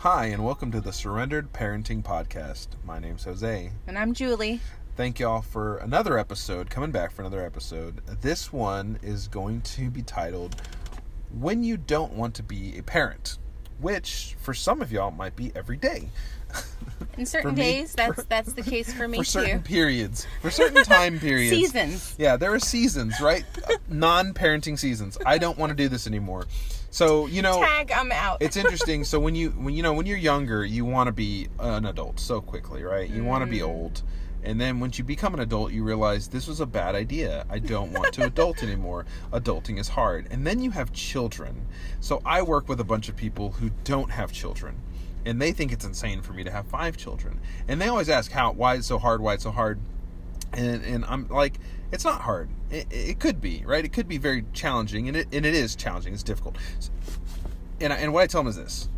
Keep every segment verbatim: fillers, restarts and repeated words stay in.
Hi, and welcome to the Surrendered Parenting Podcast. My name's Jose. And I'm Julie. Thank y'all for another episode, coming back for another episode. This one is going to be titled, When You Don't Want to Be a Parent, which for some of y'all might be every day. In certain me, days, that's for, that's the case for me for too. For certain periods. For certain time periods. Seasons. Yeah, there are seasons, right? Non-parenting seasons. I don't want to do this anymore. So, you know, tag, I'm out. It's interesting. So when you when you know when you're younger, you want to be an adult so quickly, right? You mm. want to be old. And then once you become an adult, you realize this was a bad idea. I don't want to adult anymore. Adulting is hard. And then you have children. So I work with a bunch of people who don't have children. And they think it's insane for me to have five children. And they always ask, how, why it's so hard, why it's so hard. And and I'm like, it's not hard. It, it could be, right? It could be very challenging. And it and it is challenging. It's difficult. And, I, and what I tell them is this.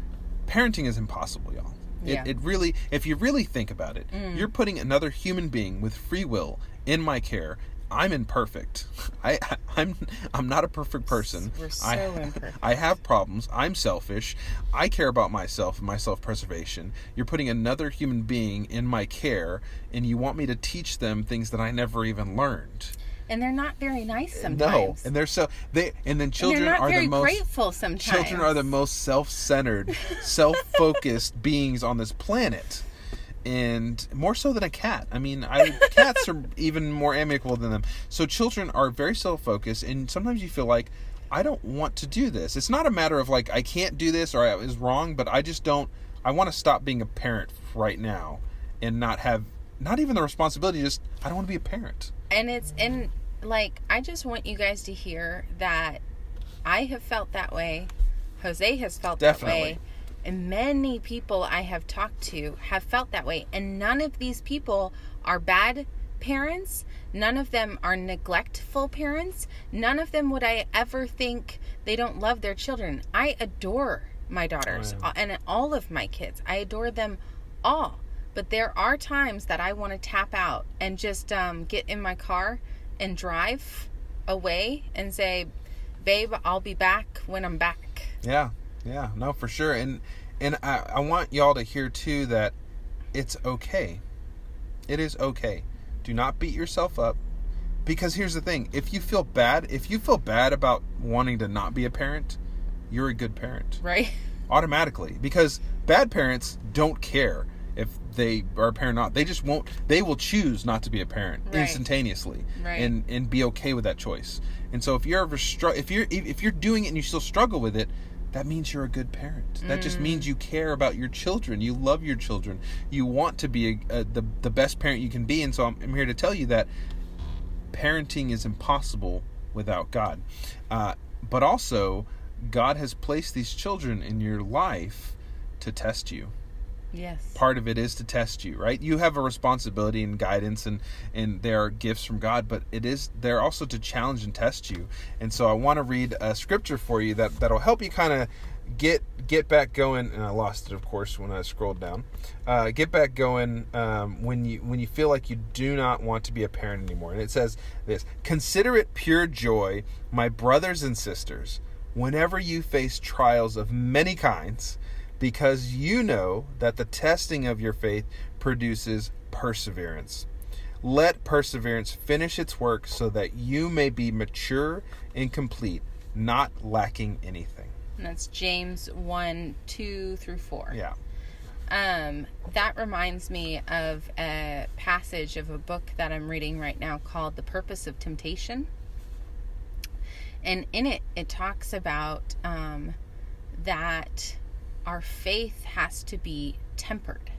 Parenting is impossible, y'all. Yeah. It, it really, if you really think about it, mm. you're putting another human being with free will in my care. I'm imperfect. I, I I'm I'm not a perfect person. We're so I, imperfect. I have problems. I'm selfish. I care about myself and my self-preservation. You're putting another human being in my care, and you want me to teach them things that I never even learned. And they're not very nice sometimes. No, and they're so they and then children and they're not are very the most grateful sometimes. Children are the most self-centered, self-focused beings on this planet. And more so than a cat. I mean, I, cats are even more amicable than them. So children are very self-focused, and sometimes you feel like, I don't want to do this. It's not a matter of like, I can't do this or I was wrong, but I just don't, I want to stop being a parent right now and not have, not even the responsibility, just, I don't want to be a parent. And it's, and like, I just want you guys to hear that I have felt that way. Jose has felt Definitely. that way. And many people I have talked to have felt that way. And none of these people are bad parents. None of them are neglectful parents. None of them would I ever think they don't love their children. I adore my daughters oh, yeah. and all of my kids. I adore them all. But there are times that I want to tap out and just um, get in my car and drive away and say, babe, I'll be back when I'm back. Yeah. Yeah, no, for sure. And and I, I want y'all to hear, too, that it's okay. It is okay. Do not beat yourself up. Because here's the thing. If you feel bad, if you feel bad about wanting to not be a parent, you're a good parent. Right. Automatically. Because bad parents don't care if they are a parent or not. They just won't. They will choose not to be a parent right. instantaneously. Right. And, and be okay with that choice. And so if you're ever str- if you're if you're doing it and you still struggle with it, that means you're a good parent. That mm. just means you care about your children. You love your children. You want to be a, a, the, the best parent you can be. And so I'm, I'm here to tell you that parenting is impossible without God. Uh, but also, God has placed these children in your life to test you. Yes. Part of it is to test you, right? You have a responsibility and guidance, and, and there are gifts from God, but it is they're also to challenge and test you. And so I want to read a scripture for you that, that'll help you kind of get get back going. And I lost it, of course, when I scrolled down. Uh, get back going um, when you when you feel like you do not want to be a parent anymore. And it says this, "Consider it pure joy, my brothers and sisters, whenever you face trials of many kinds, because you know that the testing of your faith produces perseverance. Let perseverance finish its work so that you may be mature and complete, not lacking anything." And that's James one, two through four. Yeah. Um, that reminds me of a passage of a book that I'm reading right now called The Purpose of Temptation. And in it, it talks about um, that... our faith has to be tempered.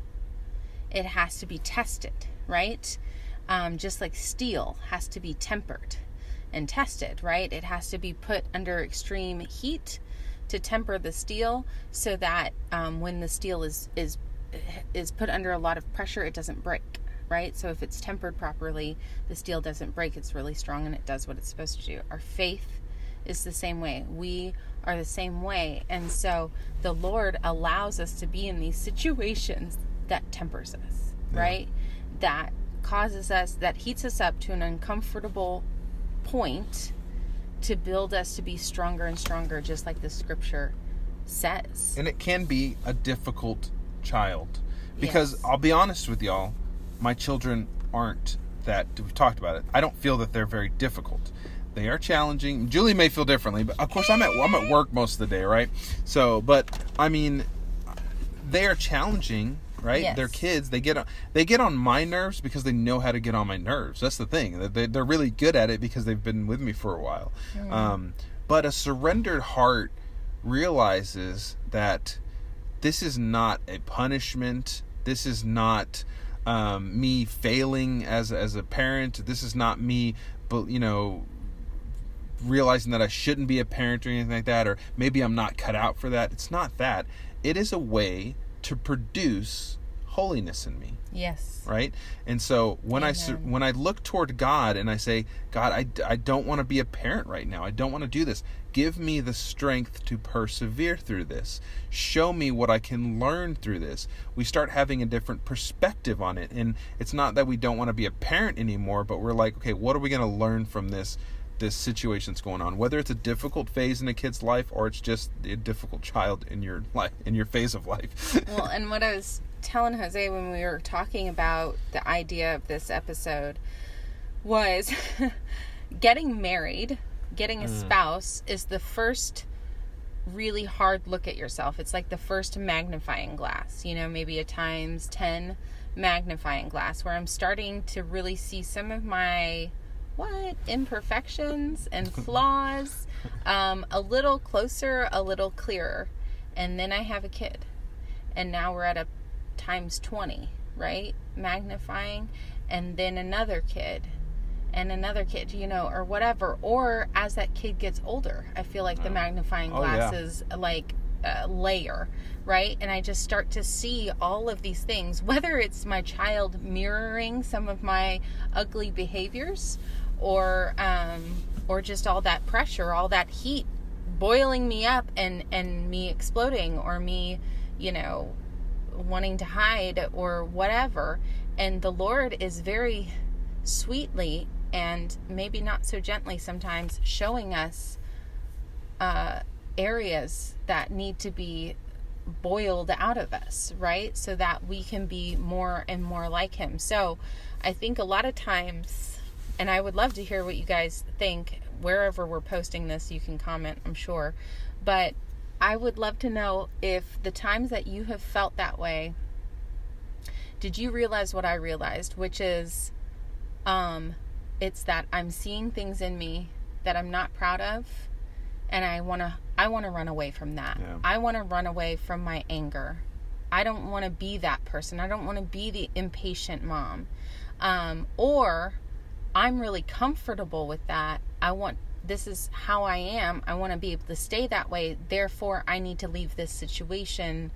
It has to be tested, right? Um, just like steel has to be tempered and tested, right? It has to be put under extreme heat to temper the steel so that um, when the steel is, is, is put under a lot of pressure, it doesn't break, right? So if it's tempered properly, the steel doesn't break. It's really strong and it does what it's supposed to do. Our faith is the same way. We are the same way. And so the Lord allows us to be in these situations that tempers us, yeah. right? That causes us, that heats us up to an uncomfortable point to build us to be stronger and stronger, just like the scripture says. And it can be a difficult child. Because yes. I'll be honest with y'all, my children aren't that. We've talked about it. I don't feel that they're very difficult. They are challenging. Julie may feel differently, but of course I'm at I'm at work most of the day, right? So, but I mean, they are challenging, right? Yes. They're kids. They get on, they get on my nerves because they know how to get on my nerves. That's the thing. They they're really good at it because they've been with me for a while. Mm. Um, but a surrendered heart realizes that this is not a punishment. This is not um, me failing as as a parent. This is not me, you know, realizing that I shouldn't be a parent or anything like that, or maybe I'm not cut out for that. It's not that. It is a way to produce holiness in me. Yes. Right? And so when Amen. I when I look toward God and I say, God, I, I don't want to be a parent right now. I don't want to do this. Give me the strength to persevere through this. Show me what I can learn through this. We start having a different perspective on it. And it's not that we don't want to be a parent anymore, but we're like, okay, what are we going to learn from this this situation's going on, whether it's a difficult phase in a kid's life or it's just a difficult child in your life, in your phase of life. Well, and what I was telling Jose when we were talking about the idea of this episode was getting married, getting a mm. spouse is the first really hard look at yourself. It's like the first magnifying glass, you know, maybe a times ten magnifying glass where I'm starting to really see some of my what imperfections and flaws um, a little closer, a little clearer. And then I have a kid, and now we're at a times twenty, right, magnifying, and then another kid and another kid, you know, or whatever. Or as that kid gets older, I feel like the magnifying glass oh, yeah. is like a layer, right? And I just start to see all of these things, whether it's my child mirroring some of my ugly behaviors, or um, or just all that pressure, all that heat boiling me up and, and me exploding, or me, you know, wanting to hide or whatever. And the Lord is very sweetly and maybe not so gently sometimes showing us uh, areas that need to be boiled out of us, right? So that we can be more and more like Him. So I think a lot of times, and I would love to hear what you guys think. Wherever we're posting this, you can comment, I'm sure. But I would love to know if the times that you have felt that way, did you realize what I realized, which is um, it's that I'm seeing things in me that I'm not proud of, and I want to I want to run away from that. Yeah. I want to run away from my anger. I don't want to be that person. I don't want to be the impatient mom. Um, or I'm really comfortable with that. I want, this is how I am. I want to be able to stay that way. Therefore, I need to leave this situation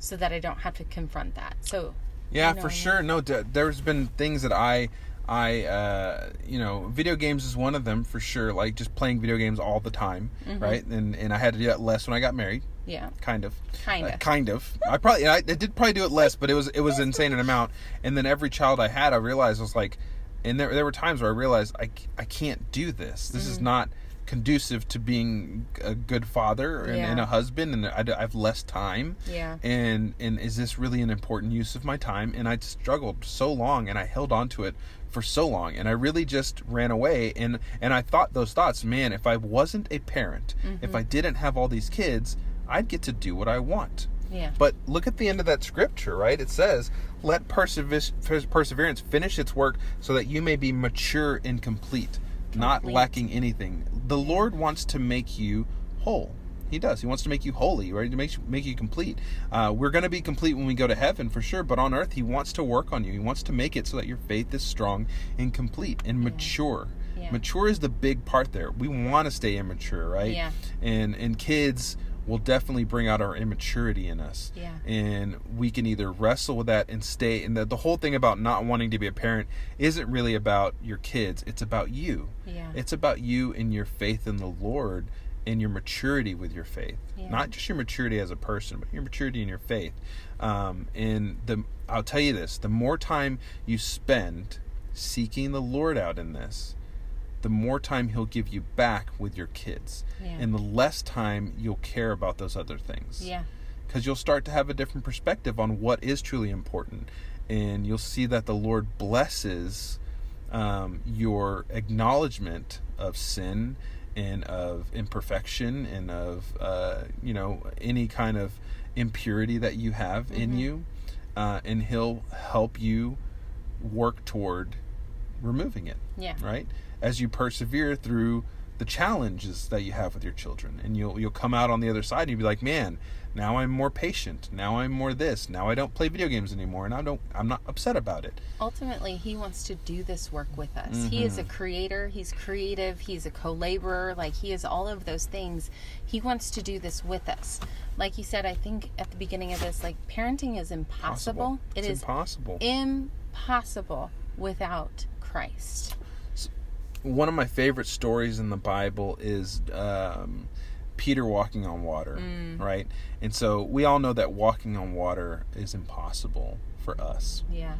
so that I don't have to confront that. So yeah, you know for sure. I mean? No, there's been things that I... I, uh, you know, video games is one of them for sure. Like just playing video games all the time, mm-hmm. right? And and I had to do that less when I got married. Yeah, kind of, kind of, uh, kind of. I probably I, I did probably do it less, but it was it was an insane amount. And then every child I had, I realized I was like, and there there were times where I realized I, I can't do this. This mm-hmm. is not conducive to being a good father and, yeah. and a husband, and I, I have less time. Yeah. And and is this really an important use of my time? And I struggled so long, and I held on to it for so long, and I really just ran away, and and I thought those thoughts, man, if I wasn't a parent, mm-hmm. if I didn't have all these kids, I'd get to do what I want. Yeah. But look at the end of that scripture, right? It says, let persever- perseverance finish its work so that you may be mature and complete. Not lacking anything. The Lord wants to make you whole. He does. He wants to make you holy, right? To make you, make you complete. Uh, we're going to be complete when we go to heaven for sure, but on earth, He wants to work on you. He wants to make it so that your faith is strong and complete and mature. Yeah. Yeah. Mature is the big part there. We want to stay immature, right? Yeah. And and kids will definitely bring out our immaturity in us. Yeah. And we can either wrestle with that and stay. And the, the whole thing about not wanting to be a parent isn't really about your kids. It's about you. Yeah. It's about you and your faith in the Lord and your maturity with your faith. Yeah. Not just your maturity as a person, but your maturity in your faith. Um, and the I'll tell you this, the more time you spend seeking the Lord out in this, the more time he'll give you back with your kids. Yeah. And the less time you'll care about those other things. Yeah. Because you'll start to have a different perspective on what is truly important. And you'll see that the Lord blesses um, your acknowledgement of sin and of imperfection and of, uh, you know, any kind of impurity that you have mm-hmm. in you. Uh, and he'll help you work toward removing it. Yeah. Right? As you persevere through the challenges that you have with your children. And you'll you'll come out on the other side and you'll be like, man, now I'm more patient. Now I'm more this. Now I don't play video games anymore, and I don't I'm not upset about it. Ultimately, he wants to do this work with us. Mm-hmm. He is a creator, he's creative, he's a co-laborer, like he is all of those things. He wants to do this with us. Like you said, I think at the beginning of this, like parenting is impossible. Possible. It it's is impossible. Impossible without Christ. One of my favorite stories in the Bible is um, Peter walking on water, mm. right? And so we all know that walking on water is impossible for us. Yeah.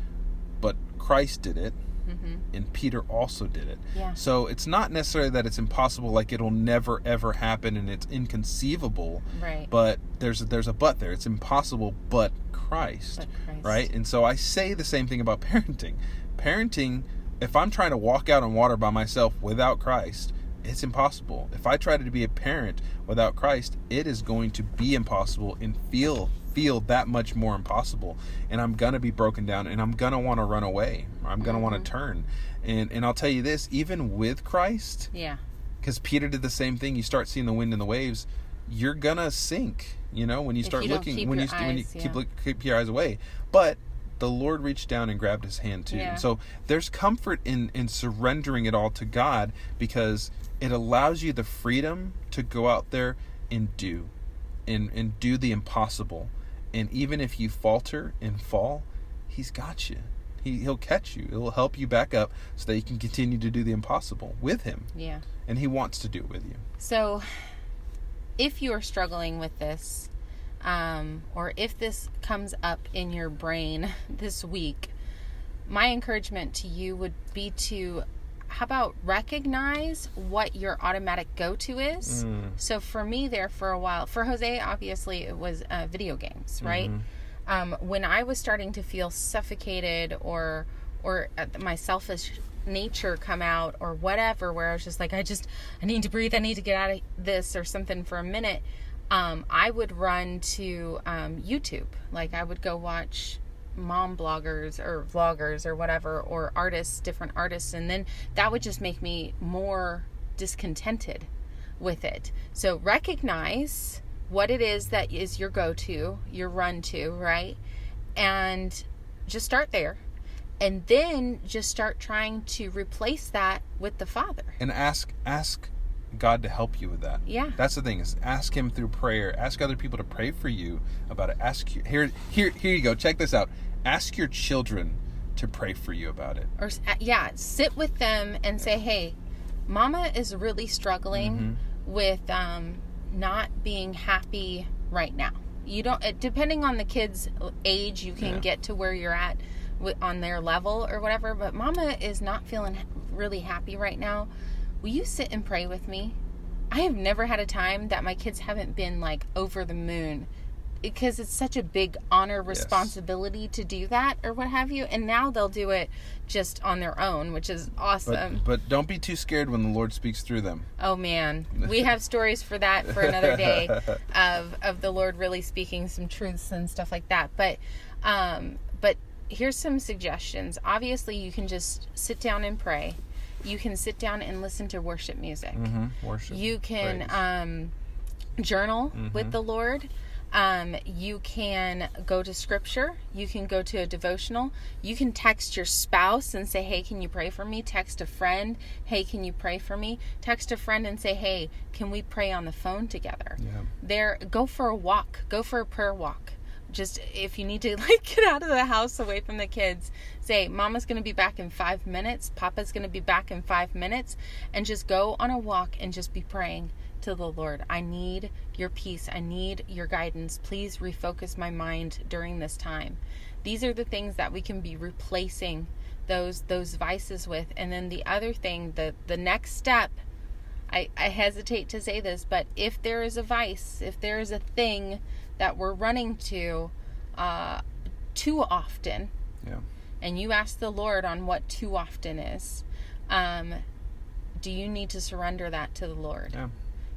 But Christ did it, mm-hmm. and Peter also did it. Yeah. So it's not necessarily that it's impossible, like it'll never, ever happen, and it's inconceivable. Right. But there's, there's a but there. It's impossible, but Christ, but Christ. Right? And so I say the same thing about parenting. Parenting... If I'm trying to walk out on water by myself without Christ, it's impossible. If I try to be a parent without Christ, it is going to be impossible and feel feel that much more impossible. And I'm going to be broken down, and I'm going to want to run away. I'm going to mm-hmm. want to turn. And and I'll tell you this, even with Christ, yeah, because Peter did the same thing. You start seeing the wind and the waves, you're going to sink, you know, when you start you looking, when you, eyes, when you yeah. keep, look, keep your eyes away. But the Lord reached down and grabbed his hand too. Yeah. And so there's comfort in, in surrendering it all to God, because it allows you the freedom to go out there and do, and, and do the impossible. And even if you falter and fall, he's got you. He, he'll catch you. He'll help you back up so that you can continue to do the impossible with him. Yeah. And he wants to do it with you. So if you are struggling with this, Um, or if this comes up in your brain this week, my encouragement to you would be to, how about recognize what your automatic go-to is? Mm. So for me there for a while, for Jose, obviously it was uh, video games, right? Mm-hmm. Um, when I was starting to feel suffocated or, or my selfish nature come out or whatever, where I was just like, I just, I need to breathe. I need to get out of this or something for a minute. Um, I would run to um, YouTube. Like I would go watch mom bloggers or vloggers or whatever, or artists, different artists. And then that would just make me more discontented with it. So recognize what it is that is your go-to, your run to, right? And just start there. And then just start trying to replace that with the Father. And ask, ask God to help you with that. Yeah. That's the thing, is ask him through prayer. Ask other people to pray for you about it. Ask you, here here here you go. Check this out. Ask your children to pray for you about it. Or yeah, sit with them and yeah. say, "Hey, Mama is really struggling mm-hmm. with um not being happy right now." You don't depending on the kid's age, you can yeah. get to where you're at on their level or whatever, but Mama is not feeling really happy right now. Will you sit and pray with me? I have never had a time that my kids haven't been like over the moon, because it's such a big honor responsibility yes. to do that or what have you. And now they'll do it just on their own, which is awesome. But, but don't be too scared when the Lord speaks through them. Oh man, we have stories for that for another day of, of the Lord really speaking some truths and stuff like that. But, um, but here's some suggestions. Obviously you can just sit down and pray. You can sit down and listen to worship music. Mm-hmm. Worship. You can um, journal mm-hmm. with the Lord. Um, you can go to scripture. You can go to a devotional. You can text your spouse and say, "Hey, can you pray for me?" Text a friend. "Hey, can you pray for me?" Text a friend and say, "Hey, can we pray on the phone together?" Yeah. There, go for a walk. Go for a prayer walk. Just if you need to like get out of the house away from the kids, say Mama's going to be back in five minutes. Papa's going to be back in five minutes and just go on a walk and just be praying to the Lord. I need your peace. I need your guidance. Please refocus my mind during this time. These are the things that we can be replacing those those vices with. And then the other thing, the the next step, I, I hesitate to say this, but if there is a vice, if there is a thing that we're running to uh, too often, yeah. and you ask the Lord on what too often is, um, do you need to surrender that to the Lord? Yeah.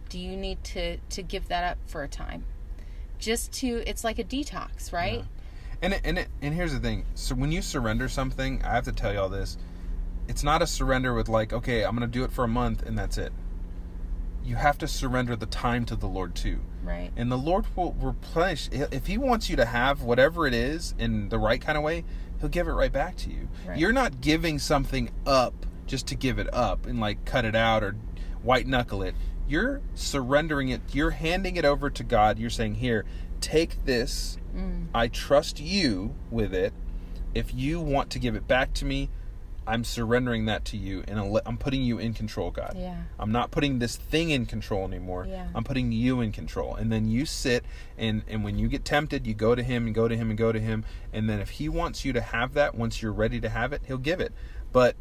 Do you need to, to give that up for a time? Just to, it's like a detox, right? Yeah. And it, and it, and here's the thing. So when you surrender something, I have to tell you all this. It's not a surrender with like, okay, I'm going to do it for a month and that's it. You have to surrender the time to the Lord too. Right. And the Lord will replenish. If He wants you to have whatever it is in the right kind of way, He'll give it right back to you. Right. You're not giving something up just to give it up and like cut it out or white knuckle it. You're surrendering it. You're handing it over to God. You're saying, here, take this. Mm. I trust you with it. If you want to give it back to me, I'm surrendering that to you, and I'm putting you in control, God. Yeah. I'm not putting this thing in control anymore. Yeah. I'm putting you in control. And then you sit, and, and when you get tempted, you go to Him and go to Him and go to Him. And then if He wants you to have that, once you're ready to have it, He'll give it. But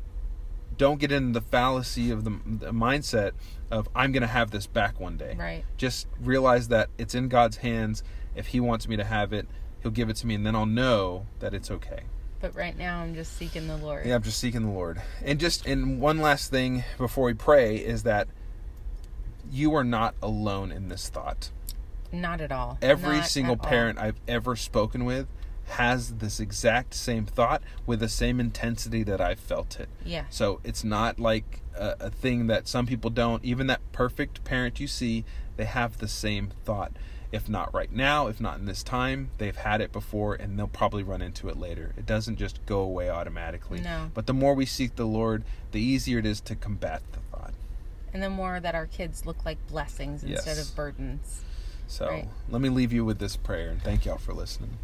don't get into the fallacy of the, the mindset of, I'm going to have this back one day. Right. Just realize that it's in God's hands. If He wants me to have it, He'll give it to me, and then I'll know that it's okay. But right now, I'm just seeking the Lord. Yeah, I'm just seeking the Lord. And just, and one last thing before we pray is that you are not alone in this thought. Not at all. Every not single parent all. I've ever spoken with has this exact same thought with the same intensity that I felt it. Yeah. So it's not like a, a thing that some people don't. Even that perfect parent you see, they have the same thought. If not right now, if not in this time, they've had it before, and they'll probably run into it later. It doesn't just go away automatically. No. But the more we seek the Lord, the easier it is to combat the thought. And the more that our kids look like blessings yes. instead of burdens. So right? Let me leave you with this prayer, and thank y'all for listening.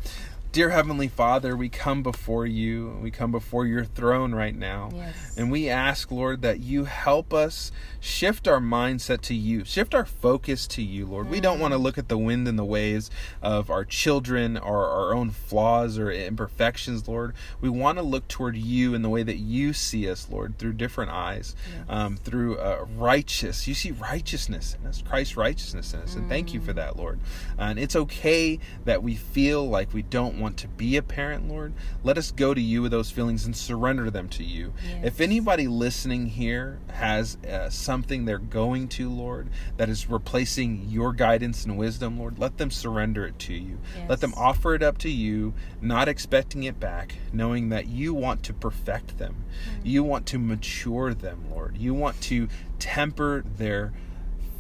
Dear Heavenly Father, we come before you. We come before your throne right now. Yes. And we ask, Lord, that you help us shift our mindset to you. Shift our focus to you, Lord. Mm. We don't want to look at the wind and the waves of our children or our own flaws or imperfections, Lord. We want to look toward you in the way that you see us, Lord, through different eyes, yes. um, through uh, righteous. You see righteousness in us, Christ's righteousness in us. Mm. And thank you for that, Lord. And it's okay that we feel like we don't want to be a parent, Lord. Let us go to you with those feelings and surrender them to you. Yes. If anybody listening here has uh, something they're going to, Lord, that is replacing your guidance and wisdom, Lord, let them surrender it to you. Yes. Let them offer it up to you, not expecting it back, knowing that you want to perfect them. Mm-hmm. You want to mature them, Lord. You want to temper their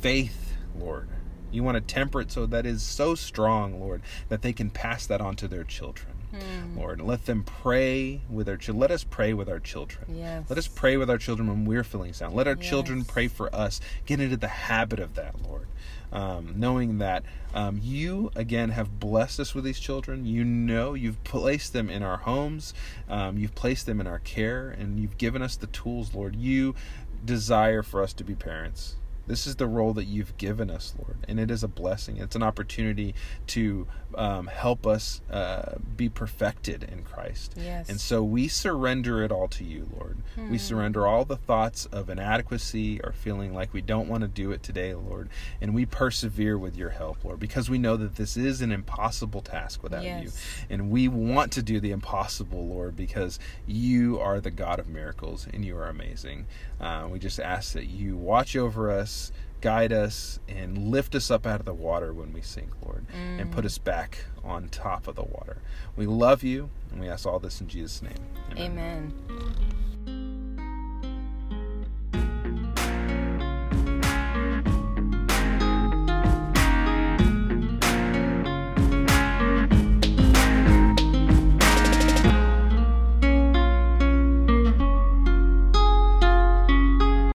faith, Lord. You want to temper it so that is so strong, Lord, that they can pass that on to their children, mm. Lord. Let them pray with our children. Let us pray with our children. Yes. Let us pray with our children when we're feeling down. Let our yes. children pray for us. Get into the habit of that, Lord. Um, knowing that um, you, again, have blessed us with these children. You know you've placed them in our homes. Um, you've placed them in our care. And you've given us the tools, Lord. You desire for us to be parents. This is the role that you've given us, Lord, and it is a blessing. It's an opportunity to um, help us uh, be perfected in Christ. Yes. And so we surrender it all to you, Lord. Hmm. We surrender all the thoughts of inadequacy or feeling like we don't want to do it today, Lord, and we persevere with your help, Lord, because we know that this is an impossible task without yes. you. And we want to do the impossible, Lord, because you are the God of miracles, and you are amazing. Uh, we just ask that you watch over us, guide us, and lift us up out of the water when we sink, Lord, mm. and put us back on top of the water. We love you, and we ask all this in Jesus' name. Amen. Amen.